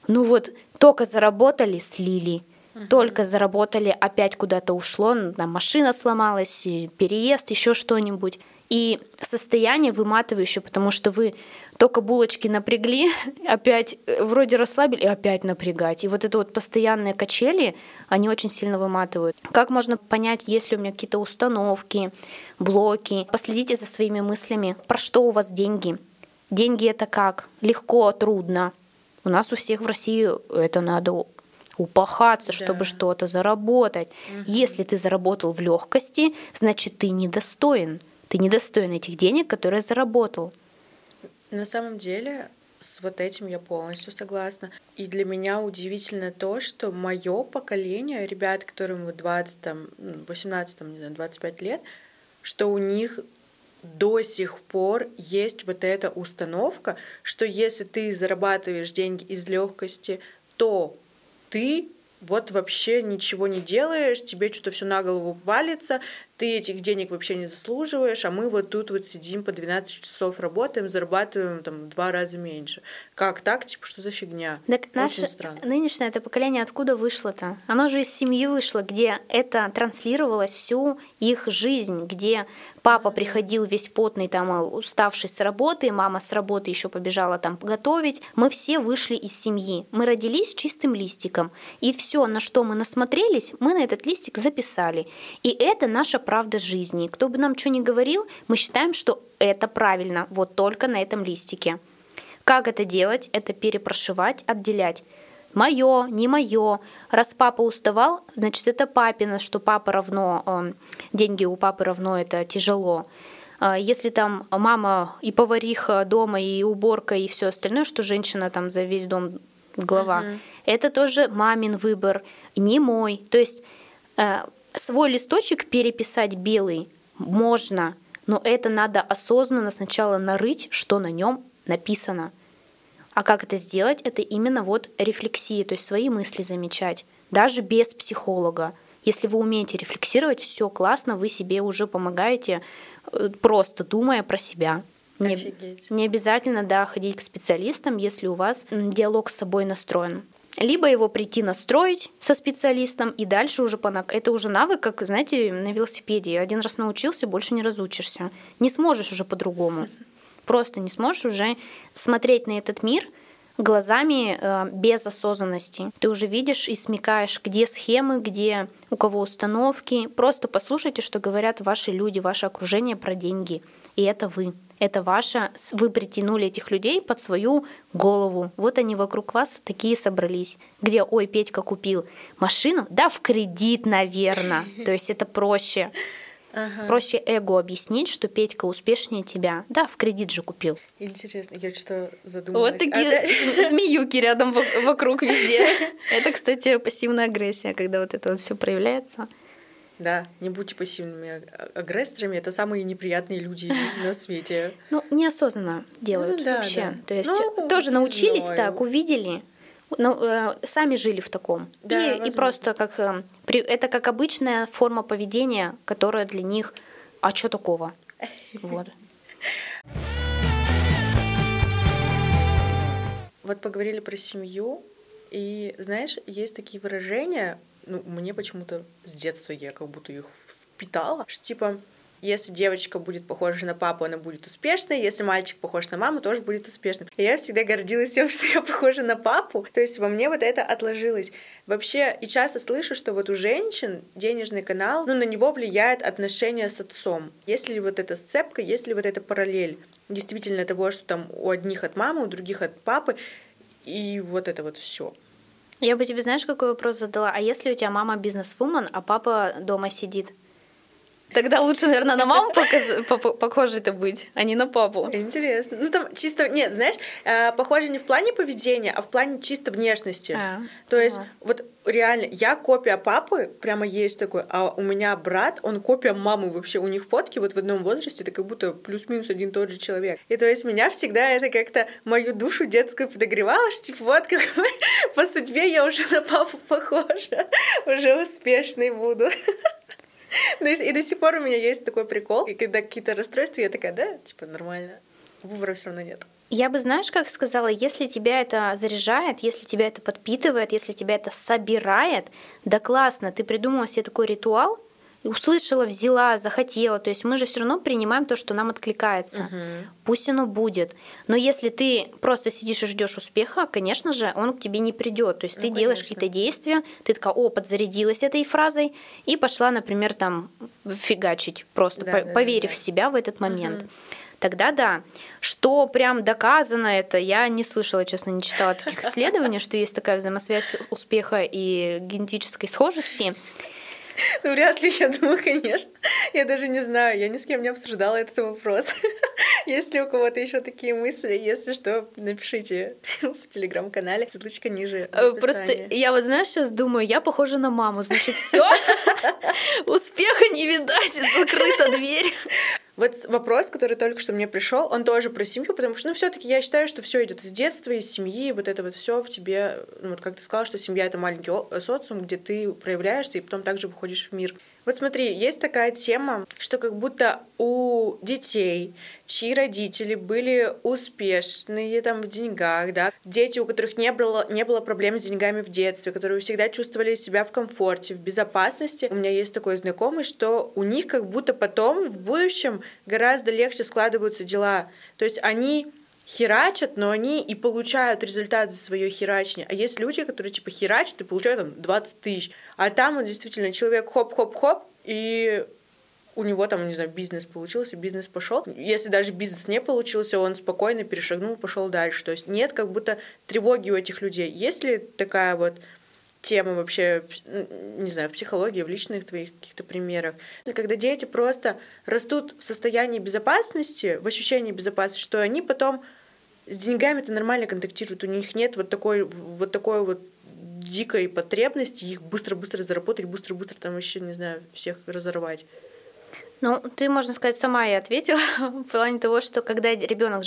Ну вот только заработали, слили. Только заработали, опять куда-то ушло, там машина сломалась, переезд, еще что-нибудь. И состояние выматывающее, потому что вы только булочки напрягли, опять вроде расслабили, и опять напрягать. И вот это вот постоянные качели, они очень сильно выматывают. Как можно понять, есть ли у меня какие-то установки, блоки? Последите за своими мыслями. Про что у вас деньги? Деньги — это как? Легко, трудно. У нас у всех в России это надо упахаться, чтобы что-то заработать. Если ты заработал в легкости, значит, ты недостоин. Ты недостоин этих денег, которые заработал. На самом деле, с вот этим я полностью согласна. И для меня удивительно то, что мое поколение, ребят, которым 20, там, 18, там, не знаю, 25 лет, что у них до сих пор есть вот эта установка, что если ты зарабатываешь деньги из легкости, то ты вот вообще ничего не делаешь, тебе что-то все на голову валится, ты этих денег вообще не заслуживаешь, а мы вот тут вот сидим по 12 часов работаем, зарабатываем там в 2 раза меньше. Как так? Типа, что за фигня? Так очень наше странно. Нынешнее это поколение откуда вышло-то? Оно же из семьи вышло, где это транслировалось всю их жизнь, где папа приходил весь потный, там, уставший с работы, мама с работы еще побежала там готовить. Мы все вышли из семьи. Мы родились чистым листиком. И все, на что мы насмотрелись, мы на этот листик записали. И это наша правда жизни. Кто бы нам что ни говорил, мы считаем, что это правильно, вот только на этом листике. Как это делать? Это перепрошивать, отделять. Мое, не мое. Раз папа уставал, значит, это папина, что папа равно, деньги у папы равно, это тяжело. Если там мама и повариха дома, и уборка, и все остальное, что женщина там за весь дом глава, это тоже мамин выбор, не мой. То есть свой листочек переписать белый можно, но это надо осознанно сначала нарыть, что на нем написано. А как это сделать? Это именно вот рефлексия, то есть свои мысли замечать, даже без психолога. Если вы умеете рефлексировать, все классно, вы себе уже помогаете, просто думая про себя. Не обязательно, да, ходить к специалистам, если у вас диалог с собой настроен. Либо его прийти настроить со специалистом, и дальше уже это уже навык, как, знаете, на велосипеде. Один раз научился, больше не разучишься. Не сможешь уже по-другому. Просто не сможешь уже смотреть на этот мир глазами без осознанности. Ты уже видишь и смекаешь, где схемы, где у кого установки. Просто послушайте, что говорят ваши люди, ваше окружение про деньги. И это вы. Это ваше, вы притянули этих людей под свою голову. Вот они вокруг вас такие собрались. Где, ой, Петька купил машину? Да, в кредит, наверное. То есть это проще. Проще эго объяснить, что Петька успешнее тебя. Да, в кредит же купил. Интересно, я что-то задумалась. Вот такие змеюки рядом вокруг везде. Это, кстати, пассивная агрессия, когда вот это вот все проявляется. Да, не будьте пассивными агрессорами, это самые неприятные люди на свете. Ну, неосознанно делают, ну, да, вообще. Да. То есть тоже научились так, увидели, сами жили в таком. Да, и просто как это как обычная форма поведения, которая для них «а чё такого?». Вот. Вот поговорили про семью, и, знаешь, есть такие выражения. Ну, мне почему-то с детства я как будто их впитала. Что, типа, если девочка будет похожа на папу, она будет успешной. Если мальчик похож на маму, тоже будет успешным. И я всегда гордилась тем, что я похожа на папу. То есть во мне вот это отложилось. Вообще, и часто слышу, что вот у женщин денежный канал, ну, на него влияет отношение с отцом. Есть ли вот эта сцепка, есть ли вот эта параллель? действительно того, что там у одних от мамы, у других от папы, и вот это вот все. Я бы тебе, знаешь, какой вопрос задала? А если у тебя мама бизнес-вумен, а папа дома сидит? Тогда лучше, наверное, на маму похожей-то быть, а не на папу. Интересно. Ну, там чисто... Нет, знаешь, похоже не в плане поведения, а в плане чисто внешности. То есть, вот реально, я копия папы, прямо есть такой, а у меня брат, он копия мамы вообще. У них фотки вот в одном возрасте, это как будто плюс-минус один и тот же человек. И то есть, меня всегда это как-то мою душу детскую подогревало, что типа вот как бы по судьбе я уже на папу похожа, уже успешной буду. И до сих пор у меня есть такой прикол. И когда какие-то расстройства, я такая, да, типа нормально, выбора все равно нет. Я бы, знаешь, как сказала, если тебя это заряжает, если тебя это подпитывает, если тебя это собирает, да классно, ты придумала себе такой ритуал, услышала, взяла, захотела. То есть мы же все равно принимаем то, что нам откликается. Угу. Пусть оно будет. Но если ты просто сидишь и ждешь успеха, конечно же, он к тебе не придет. То есть ты делаешь какие-то действия, ты такая, о, подзарядилась этой фразой и пошла, например, там фигачить, просто поверив в себя в этот момент. Угу. Тогда да. Что прям доказано это, я не слышала, честно, не читала таких исследований, что есть такая взаимосвязь успеха и генетической схожести. Ну, вряд ли, я думаю, конечно. Я даже не знаю, я ни с кем не обсуждала этот вопрос. Если у кого-то еще такие мысли, если что, напишите в телеграм-канале, ссылочка ниже в описании. Просто я вот, знаешь, сейчас думаю, я похожа на маму, значит, все успеха не видать, закрыта дверь. Вот вопрос, который только что мне пришел, он тоже про семью, потому что, ну, все-таки я считаю, что все идет из детства, из семьи, вот это вот все в тебе, ну, вот как ты сказала, что семья — это маленький социум, где ты проявляешься и потом также выходишь в мир. Вот смотри, есть такая тема, что как будто у детей, чьи родители были успешные там в деньгах, да, дети, у которых не было проблем с деньгами в детстве, которые всегда чувствовали себя в комфорте, в безопасности. У меня есть такой знакомый, что у них как будто потом в будущем гораздо легче складываются дела. То есть они херачат, но они и получают результат за свое херачение. А есть люди, которые типа херачат и получают там 20 тысяч. А там он действительно человек хоп-хоп-хоп, и у него там, не знаю, бизнес получился, бизнес пошел. Если даже бизнес не получился, он спокойно перешагнул, пошел дальше. То есть нет как будто тревоги у этих людей. Есть ли такая вот тема вообще, не знаю, в психологии, в личных твоих каких-то примерах. Когда дети просто растут в состоянии безопасности, в ощущении безопасности, что они потом с деньгами-то нормально контактируют, у них нет вот такой дикой потребности их быстро-быстро заработать, быстро-быстро там еще, не знаю, всех разорвать. Ну, ты, можно сказать, сама и ответила в плане того, что когда ребенок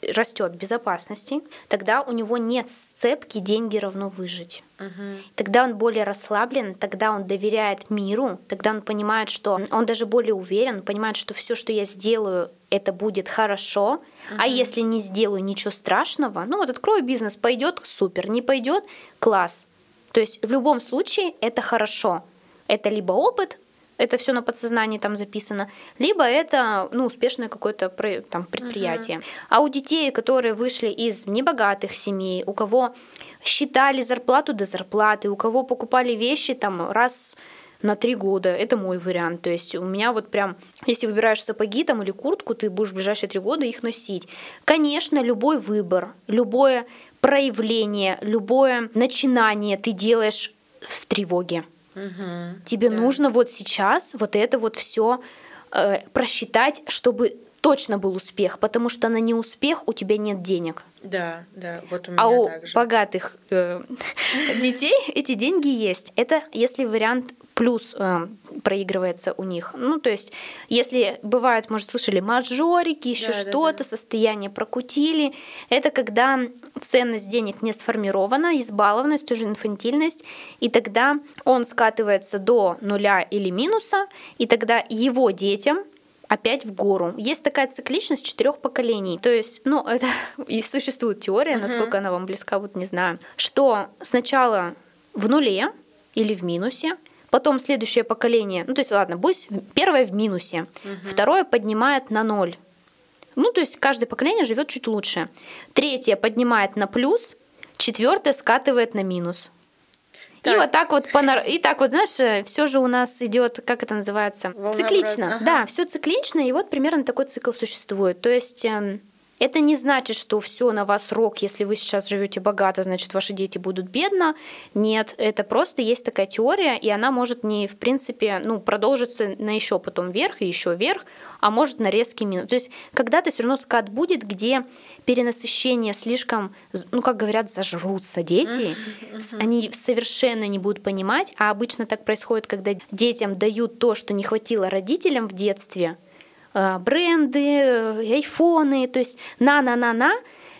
растет в безопасности, тогда у него нет сцепки «деньги равно выжить». Угу. Тогда он более расслаблен, тогда он доверяет миру, тогда он понимает, что он даже более уверен, понимает, что все, что я сделаю, это будет хорошо, а если не сделаю, ничего страшного, ну вот открою бизнес, пойдет супер, не пойдет класс. То есть в любом случае это хорошо, это либо опыт, это все на подсознании там записано, либо это, ну, успешное какое-то там предприятие. А у детей, которые вышли из небогатых семей, у кого считали зарплату до зарплаты, у кого покупали вещи там раз на 3 года, это мой вариант. То есть у меня вот прям, если выбираешь сапоги там или куртку, ты будешь в ближайшие 3 года их носить. Конечно, любой выбор, любое проявление, любое начинание ты делаешь в тревоге. Тебе нужно вот сейчас вот это вот все просчитать, чтобы точно был успех, потому что на неуспех у тебя нет денег. Да, вот у меня также. А у богатых детей эти деньги есть. Это если вариант плюс проигрывается у них. Ну, то есть, если бывают, может, слышали, мажорики, еще что-то, состояние прокутили. Это когда ценность денег не сформирована, избалованность, уже инфантильность, и тогда он скатывается до нуля или минуса, и тогда его детям опять в гору. Есть такая цикличность 4 поколений. То есть, ну, это и существует теория, насколько она вам близка, вот не знаю, что сначала в нуле или в минусе, потом следующее поколение, ну, то есть, ладно, пусть первое в минусе, второе поднимает на 0. Ну, то есть, каждое поколение живет чуть лучше. Третье поднимает на плюс, 4 скатывает на минус. Так. И вот так вот, знаешь, все же у нас идет, как это называется, циклично. Ага. Да, все циклично, и вот примерно такой цикл существует. То есть это не значит, что все на вас рок, если вы сейчас живете богато, значит, ваши дети будут бедно. Нет, это просто есть такая теория, и она может не, в принципе, продолжиться на еще потом вверх и еще вверх, а может на резкий минус. То есть когда-то все равно скат будет, где перенасыщение слишком, как говорят, зажрутся дети, они совершенно не будут понимать, а обычно так происходит, когда детям дают то, что не хватило родителям в детстве, бренды, айфоны, то есть на-на-на-на.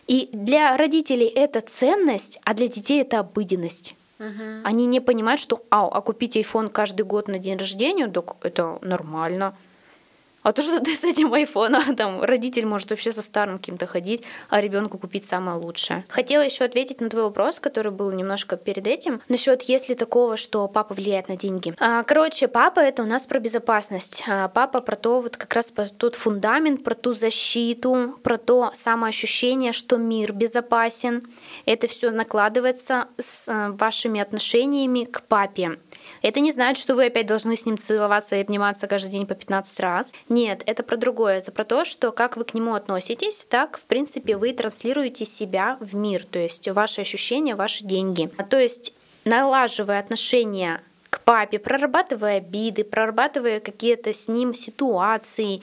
И для родителей это ценность, а для детей это обыденность. Uh-huh. Они не понимают, что купить айфон каждый год на день рождения, так это нормально. А то, что ты с этим айфоном, там родитель может вообще со старым кем-то ходить, а ребенку купить самое лучшее. Хотела еще ответить на твой вопрос, который был немножко перед этим, насчет есть ли такого, что папа влияет на деньги. Короче, папа — это у нас про безопасность. Папа про то, вот как раз про тот фундамент, про ту защиту, про то самоощущение, что мир безопасен. Это все накладывается с вашими отношениями к папе. Это не значит, что вы опять должны с ним целоваться и обниматься каждый день по 15 раз. Нет, это про другое. Это про то, что как вы к нему относитесь, так, в принципе, вы транслируете себя в мир. То есть ваши ощущения, ваши деньги. То есть налаживая отношения к папе, прорабатывая обиды, прорабатывая какие-то с ним ситуации,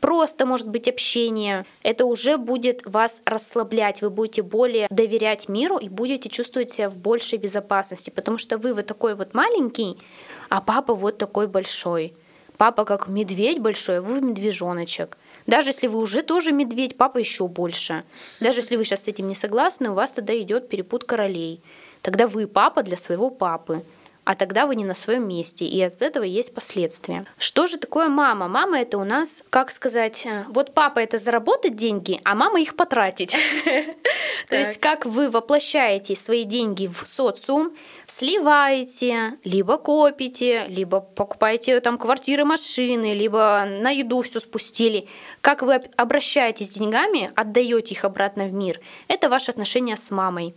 просто, может быть, общение, это уже будет вас расслаблять, вы будете более доверять миру и будете чувствовать себя в большей безопасности, потому что вы вот такой вот маленький, а папа вот такой большой. Папа как медведь большой, а вы медвежоночек. Даже если вы уже тоже медведь, папа еще больше. Даже если вы сейчас с этим не согласны, у вас тогда идет перепутка ролей. Тогда вы папа для своего папы, а тогда вы не на своем месте, и от этого есть последствия. Что же такое мама? Мама — это у нас, как сказать, вот папа — это заработать деньги, а мама — их потратить. То есть как вы воплощаете свои деньги в социум, сливаете, либо копите, либо покупаете там квартиры, машины, либо на еду все спустили. Как вы обращаетесь с деньгами, отдаете их обратно в мир. Это ваши отношения с мамой.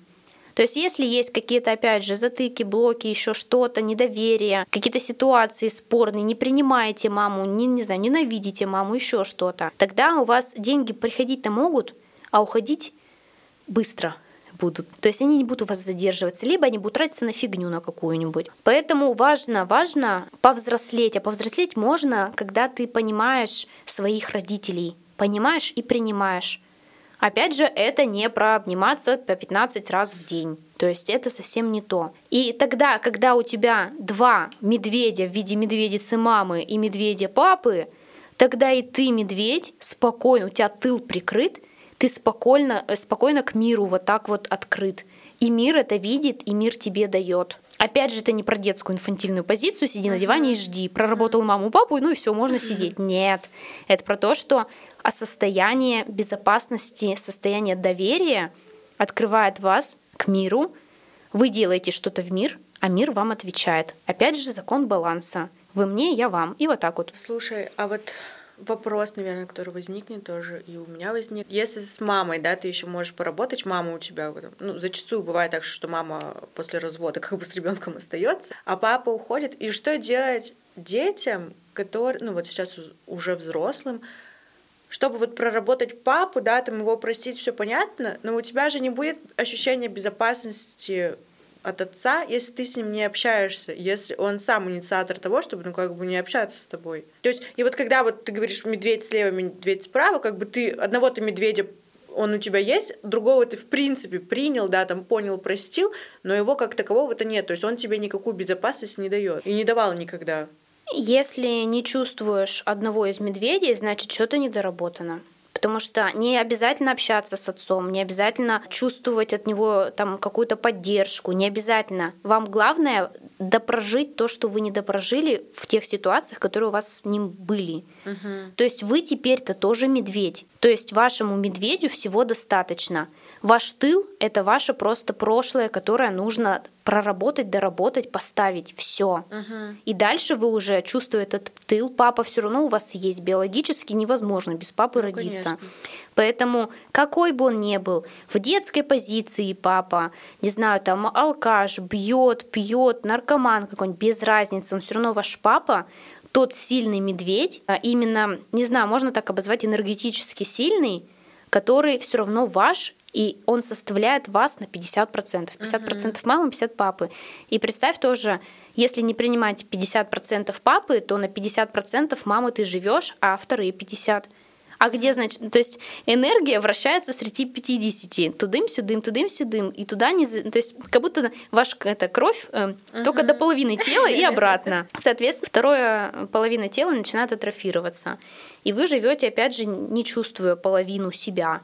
То есть если есть какие-то, опять же, затыки, блоки, еще что-то, недоверие, какие-то ситуации спорные, не принимаете маму, не знаю, ненавидите маму, еще что-то, тогда у вас деньги приходить-то могут, а уходить быстро будут. То есть они не будут у вас задерживаться, либо они будут тратиться на фигню на какую-нибудь. Поэтому важно повзрослеть. А повзрослеть можно, когда ты понимаешь своих родителей, понимаешь и принимаешь. Опять же, это не про обниматься по 15 раз в день. То есть это совсем не то. И тогда, когда у тебя два медведя в виде медведицы мамы и медведя папы, тогда и ты, медведь, спокойно, у тебя тыл прикрыт, ты спокойно к миру вот так вот открыт. И мир это видит, и мир тебе дает. Опять же, это не про детскую инфантильную позицию, сиди на диване и жди. Проработал маму, папу, и все, можно сидеть. Нет, это про то, что состояние безопасности, состояние доверия открывает вас к миру. Вы делаете что-то в мир, а мир вам отвечает. Опять же, закон баланса. Вы мне, я вам. И вот так вот. Слушай, а вот вопрос, наверное, который возникнет тоже, и у меня возник. Если с мамой, ты еще можешь поработать, мама у тебя, зачастую бывает так, что мама после развода как бы с ребенком остается, а папа уходит. И что делать детям, которые, сейчас уже взрослым, чтобы проработать папу, там его простить, все понятно, но у тебя же не будет ощущения безопасности от отца, если ты с ним не общаешься, если он сам инициатор того, чтобы, не общаться с тобой. То есть, и когда ты говоришь медведь слева, медведь справа, ты одного-то медведя, он у тебя есть, другого ты в принципе принял, понял, простил, но его как такового-то нет, то есть он тебе никакую безопасность не дает и не давал никогда. Если не чувствуешь одного из медведей, значит, что-то недоработано. Потому что не обязательно общаться с отцом, не обязательно чувствовать от него какую-то поддержку, не обязательно. Вам главное допрожить то, что вы не допрожили в тех ситуациях, которые у вас с ним были. Угу. То есть вы теперь-то тоже медведь. То есть вашему медведю всего достаточно. Ваш тыл — это ваше просто прошлое, которое нужно проработать, доработать, поставить все. Угу. И дальше вы уже, чувствуя этот тыл, папа все равно у вас есть биологически, невозможно без папы родиться. Конечно. Поэтому какой бы он ни был, в детской позиции папа, не знаю, там алкаш, пьет, наркоман какой-нибудь, без разницы, он все равно ваш папа, тот сильный медведь, а именно, не знаю, можно так обозвать, энергетически сильный, который все равно ваш, и он составляет вас на 50%. 50% мамы, 50% папы. И представь тоже, если не принимать 50% папы, то на 50% мамы ты живешь, а вторые 50%. А где, значит, то есть энергия вращается среди 50. Тудым-сюдым, тудым-сюдым. И туда не... То есть как будто ваша кровь только до половины тела и обратно. Соответственно, вторая половина тела начинает атрофироваться. И вы живете, опять же, не чувствуя половину себя.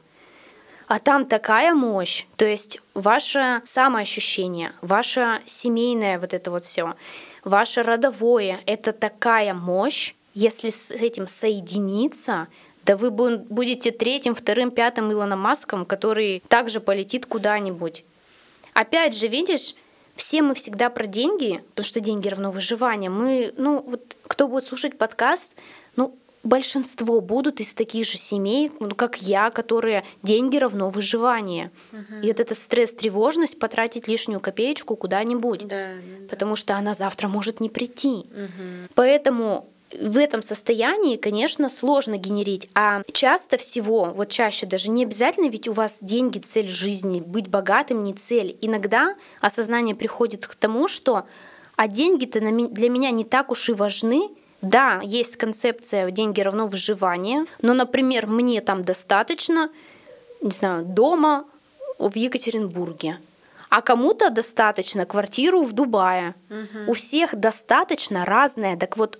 А там такая мощь, то есть ваше самоощущение, ваше семейное вот это вот все, ваше родовое, это такая мощь, если с этим соединиться, да вы будете третьим, вторым, пятым Илоном Маском, который также полетит куда-нибудь. Опять же, видишь, все мы всегда про деньги, потому что деньги равно выживанию. Мы, вот кто будет слушать подкаст, большинство будут из таких же семей, как я, которые деньги равно выживание. Угу. И вот этот стресс, тревожность потратить лишнюю копеечку куда-нибудь, потому что она завтра может не прийти. Угу. Поэтому в этом состоянии, конечно, сложно генерить. А часто всего, вот чаще даже, не обязательно, ведь у вас деньги — цель жизни, быть богатым — не цель. Иногда осознание приходит к тому, что а деньги-то для меня не так уж и важны. Да, есть концепция «деньги равно выживание», но, например, мне там достаточно, не знаю, дома в Екатеринбурге, а кому-то достаточно квартиру в Дубае. Угу. У всех достаточно разное. Так вот,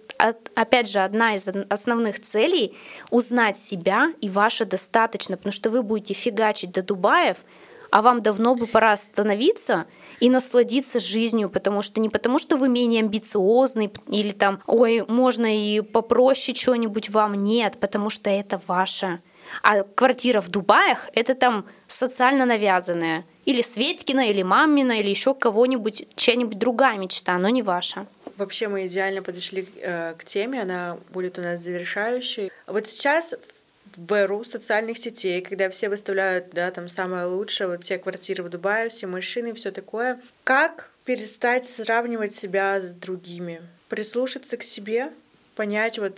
опять же, одна из основных целей — узнать себя и ваше достаточно, потому что вы будете фигачить до Дубаев, а вам давно бы пора остановиться и насладиться жизнью, потому что не потому, что вы менее амбициозный или там, ой, можно и попроще что-нибудь вам, нет, потому что это ваше. А квартира в Дубаях — это там социально навязанная. Или Светкина, или мамина, или еще кого-нибудь, чья-нибудь другая мечта, но не ваша. Вообще мы идеально подошли к теме, она будет у нас завершающей. Вот сейчас в эру социальных сетей, когда все выставляют, да, там самое лучшее, вот все квартиры в Дубае, все машины, все такое. Как перестать сравнивать себя с другими? Прислушаться к себе, понять, вот,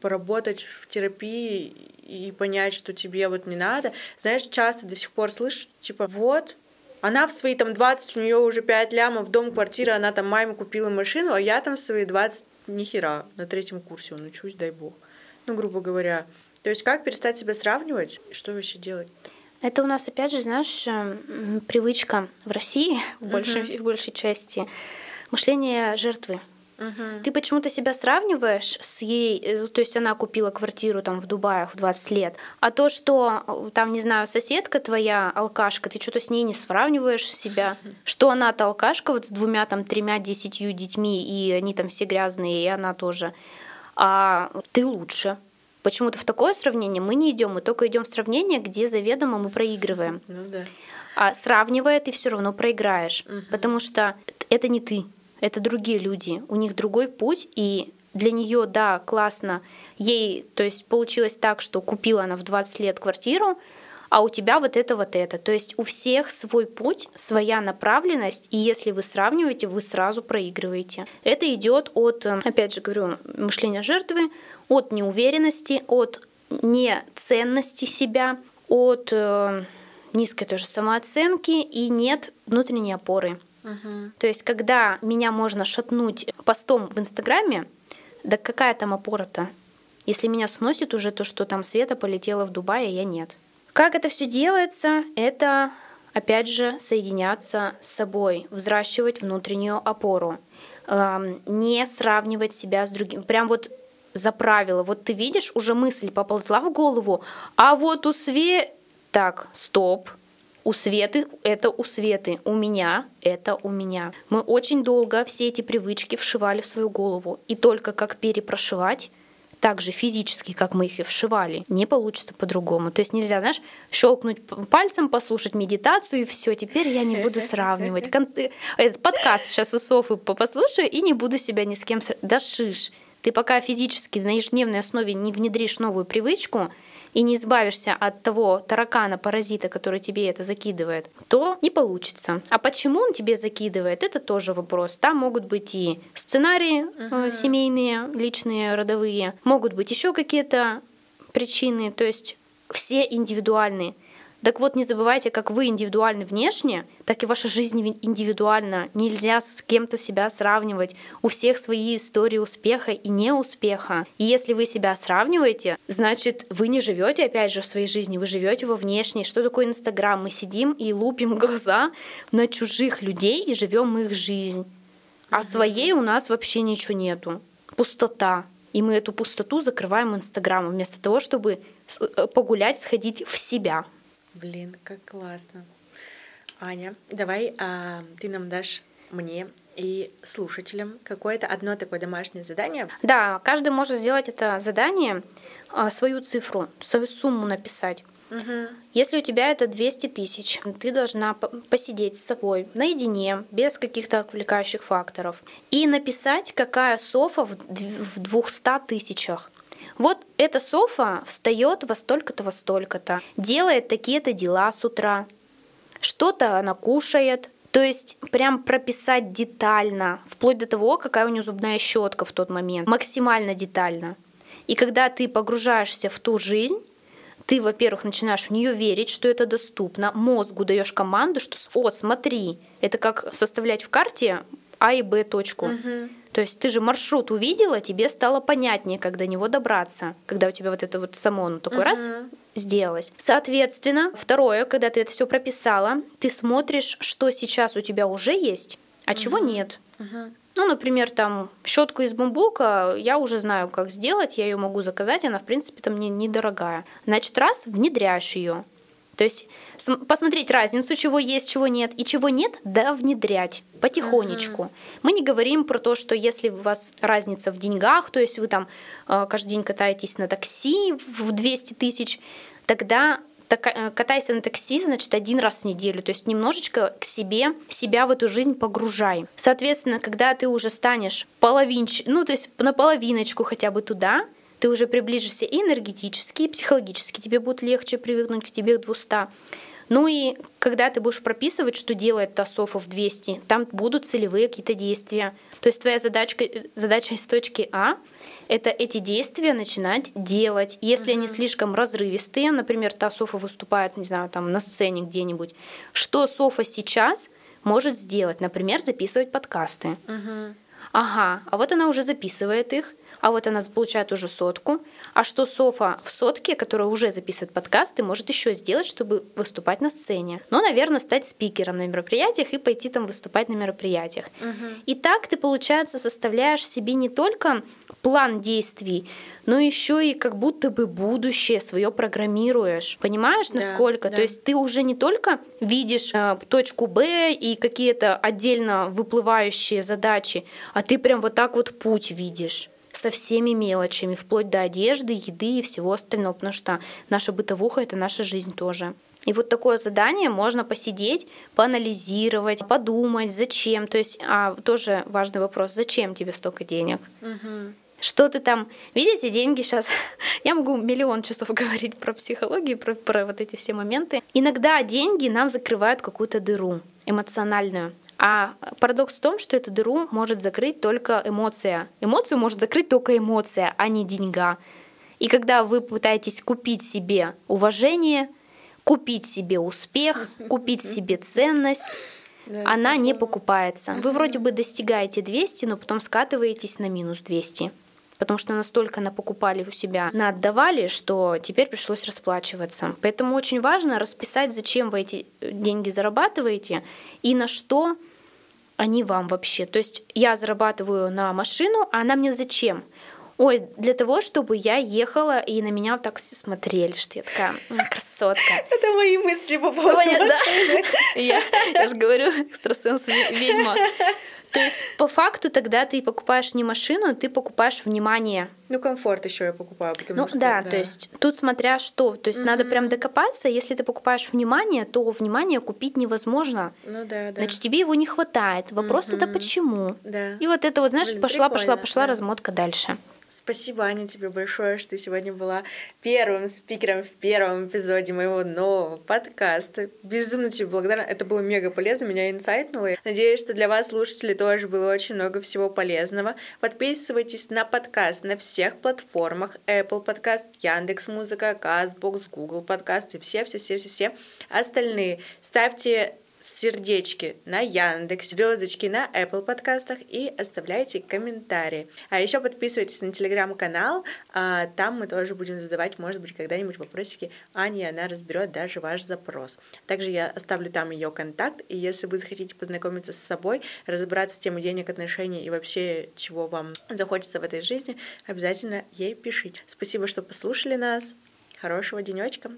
поработать в терапии и понять, что тебе вот не надо. Знаешь, часто до сих пор слышу, типа, вот, она в свои там 20, у нее уже 5 лямов, дом, квартира, она там маме купила машину, а я там в свои 20 нихера, на третьем курсе учусь, дай бог. Грубо говоря. То есть как перестать себя сравнивать? Что вообще делать? Это у нас, опять же, знаешь, привычка в России в большей части мышление жертвы. Uh-huh. Ты почему-то себя сравниваешь с ей, то есть она купила квартиру там в Дубае в 20 лет, а то, что там, не знаю, соседка твоя алкашка, ты что-то с ней не сравниваешь себя, что она-то алкашка вот с 2, 3, 10 детьми, и они там все грязные, и она тоже, а ты лучше. Почему-то в такое сравнение мы не идем, мы только идем в сравнение, где заведомо мы проигрываем. Ну да. А сравнивая, ты все равно проиграешь, потому что это не ты, это другие люди, у них другой путь, и для нее, да, классно, ей, то есть получилось так, что купила она в 20 лет квартиру, а у тебя вот это, вот это. То есть у всех свой путь, своя направленность, и если вы сравниваете, вы сразу проигрываете. Это идет от, опять же говорю, мышления жертвы, от неуверенности, от неценности себя, от низкой тоже самооценки и нет внутренней опоры. Угу. То есть когда меня можно шатнуть постом в Инстаграме, да какая там опора-то? Если меня сносит уже то, что там Света полетела в Дубай, а я нет. Как это все делается? Это, опять же, соединяться с собой, взращивать внутреннюю опору, не сравнивать себя с другим. Прям вот за правило. Вот ты видишь, уже мысль поползла в голову, а вот у Све... Так, стоп. У Светы это у Светы, у меня это у меня. Мы очень долго все эти привычки вшивали в свою голову. И только как перепрошивать, так же физически, как мы их и вшивали, не получится по-другому. То есть нельзя, знаешь, щелкнуть пальцем, послушать медитацию, и все, теперь я не буду сравнивать. Этот подкаст сейчас у Софы послушаю и не буду себя ни с кем сравнивать. Да шиш. Ты пока физически на ежедневной основе не внедришь новую привычку и не избавишься от того таракана-паразита, который тебе это закидывает, то не получится. А почему он тебе закидывает, это тоже вопрос. Там могут быть и сценарии семейные, личные, родовые, могут быть еще какие-то причины, то есть все индивидуальные. Так вот, не забывайте, как вы индивидуальны внешне, так и ваша жизнь индивидуальна. Нельзя с кем-то себя сравнивать. У всех свои истории успеха и неуспеха. И если вы себя сравниваете, значит, вы не живете, опять же, в своей жизни, вы живете во внешней. Что такое Инстаграм? Мы сидим и лупим глаза на чужих людей и живем их жизнь. А своей у нас вообще ничего нету. Пустота. И мы эту пустоту закрываем Инстаграмом, вместо того, чтобы погулять, сходить в себя. Блин, как классно. Аня, давай ты нам дашь мне и слушателям какое-то одно такое домашнее задание. Да, каждый может сделать это задание, свою цифру, свою сумму написать. Угу. Если у тебя это 200 тысяч, ты должна посидеть с собой наедине, без каких-то отвлекающих факторов, и написать, какая Софа в 200 тысячах. Вот эта Софа встает во столько-то, делает такие-то дела с утра, что-то она кушает. То есть прям прописать детально, вплоть до того, какая у нее зубная щетка в тот момент, максимально детально. И когда ты погружаешься в ту жизнь, ты, во-первых, начинаешь в нее верить, что это доступно, мозгу даешь команду, что «О, смотри, это как составлять в карте А и Б точку». Угу. То есть ты же маршрут увидела, тебе стало понятнее, как до него добраться, когда у тебя вот это вот само оно такой раз сделалось. Соответственно, второе, когда ты это все прописала, ты смотришь, что сейчас у тебя уже есть, а чего нет. Ну, например, там щетку из бамбука я уже знаю, как сделать, я ее могу заказать, она, в принципе, там мне недорогая. Значит, раз, внедряешь ее. То есть посмотреть разницу, чего есть, чего нет. И чего нет, да внедрять потихонечку. Мы не говорим про то, что если у вас разница в деньгах, то есть вы там каждый день катаетесь на такси в 200 тысяч, тогда катайся на такси, значит, один раз в неделю. То есть немножечко к себе, себя в эту жизнь погружай. Соответственно, когда ты уже станешь то есть на половиночку хотя бы туда, ты уже приближишься и энергетически, и психологически. Тебе будет легче привыкнуть к тебе к 200. Ну и когда ты будешь прописывать, что делает та Софа в 200, там будут целевые какие-то действия. То есть твоя задача из точки А — это эти действия начинать делать. Если они слишком разрывистые, например, та Софа выступает, не знаю, там на сцене где-нибудь, что Софа сейчас может сделать? Например, записывать подкасты. Ага, а вот она уже записывает их, а вот она получает уже 100. А что Софа в 100, которая уже записывает подкасты, может еще сделать, чтобы выступать на сцене? Ну, наверное, стать спикером на мероприятиях и пойти там выступать на мероприятиях. И так ты, получается, составляешь себе не только план действий, но еще и как будто бы будущее свое программируешь. Понимаешь, насколько? Да. То есть ты уже не только видишь точку Б и какие-то отдельно выплывающие задачи, а ты прям вот так вот путь видишь со всеми мелочами, вплоть до одежды, еды и всего остального, потому что наша бытовуха — это наша жизнь тоже. И вот такое задание можно посидеть, поанализировать, подумать, зачем. То есть тоже важный вопрос, зачем тебе столько денег? Что ты там... Видите, деньги сейчас... Я могу миллион часов говорить про психологию, про вот эти все моменты. Иногда деньги нам закрывают какую-то дыру эмоциональную. А парадокс в том, что эту дыру может закрыть только эмоция. Эмоцию может закрыть только эмоция, а не деньга. И когда вы пытаетесь купить себе уважение, купить себе успех, купить себе ценность, она не покупается. Вы вроде бы достигаете 200, но потом скатываетесь на минус 200. Потому что настолько напокупали у себя, наотдавали, что теперь пришлось расплачиваться. Поэтому очень важно расписать, зачем вы эти деньги зарабатываете и на что они вам вообще. То есть я зарабатываю на машину, а она мне зачем? Ой, для того, чтобы я ехала, и на меня вот так все смотрели, что я такая красотка. Это мои мысли по поводу машины. Я же говорю, экстрасенс, ведьма. То есть по факту тогда ты покупаешь не машину, ты покупаешь внимание. Ну, комфорт еще я покупаю, потому что... Да, то есть тут смотря что. То есть надо прям докопаться. Если ты покупаешь внимание, то внимание купить невозможно. Ну да. Значит, тебе его не хватает. Вопрос тогда почему? Да. И вот это вот, знаешь, пошла размотка дальше. Спасибо, Аня, тебе большое, что ты сегодня была первым спикером в первом эпизоде моего нового подкаста. Безумно тебе благодарна. Это было мега полезно, меня инсайтнуло. Надеюсь, что для вас, слушатели, тоже было очень много всего полезного. Подписывайтесь на подкаст на всех платформах. Apple Podcast, Яндекс.Музыка, Castbox, Гугл Подкасты, все остальные. Ставьте сердечки на Яндекс, звездочки на Apple подкастах и оставляйте комментарии. А еще подписывайтесь на Телеграм-канал, там мы тоже будем задавать, может быть, когда-нибудь вопросики Ане, и она разберет даже ваш запрос. Также я оставлю там ее контакт, и если вы захотите познакомиться с собой, разобраться с темой денег, отношений и вообще, чего вам захочется в этой жизни, обязательно ей пишите. Спасибо, что послушали нас. Хорошего денечка.